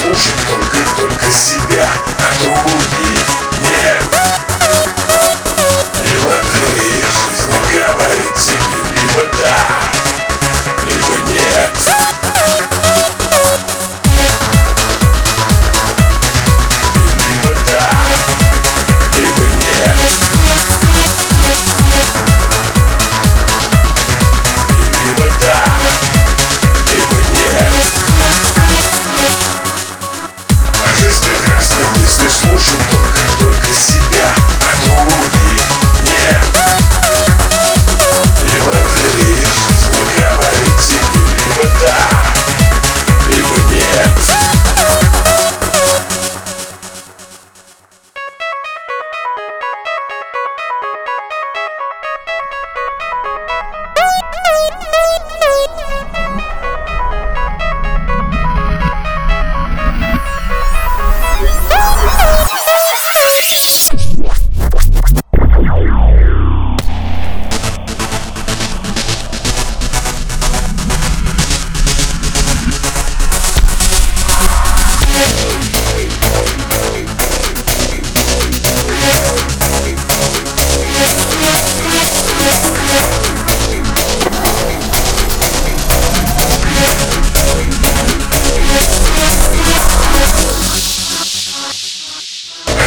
слушать только себя, а других нет. Либо ты, жизнь говорит тебе, либо да, либо нет.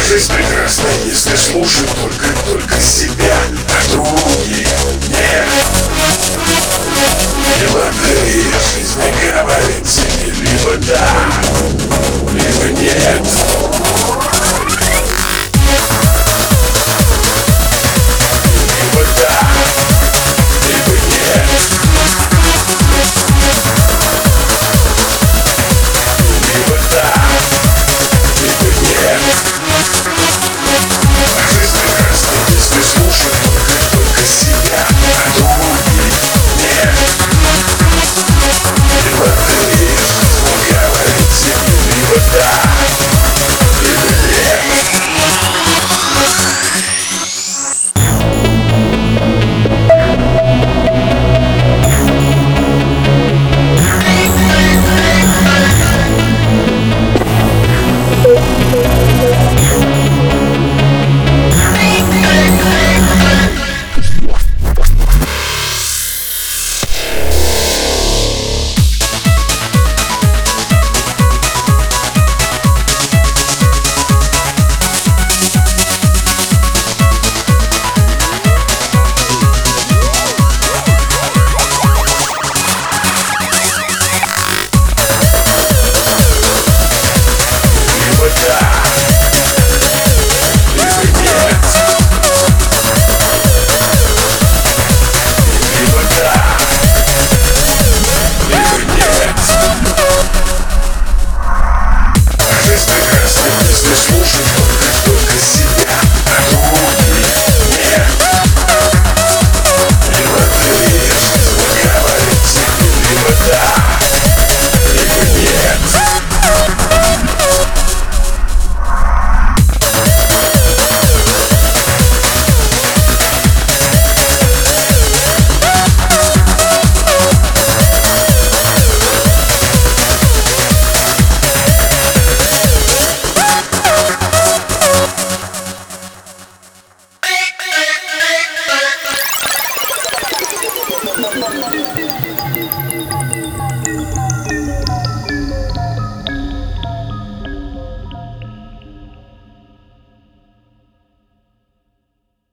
Жизнь прекрасна, если слушать только себя, а других нет. Либо ты, жизнь говорит тебе, либо да, либо нет.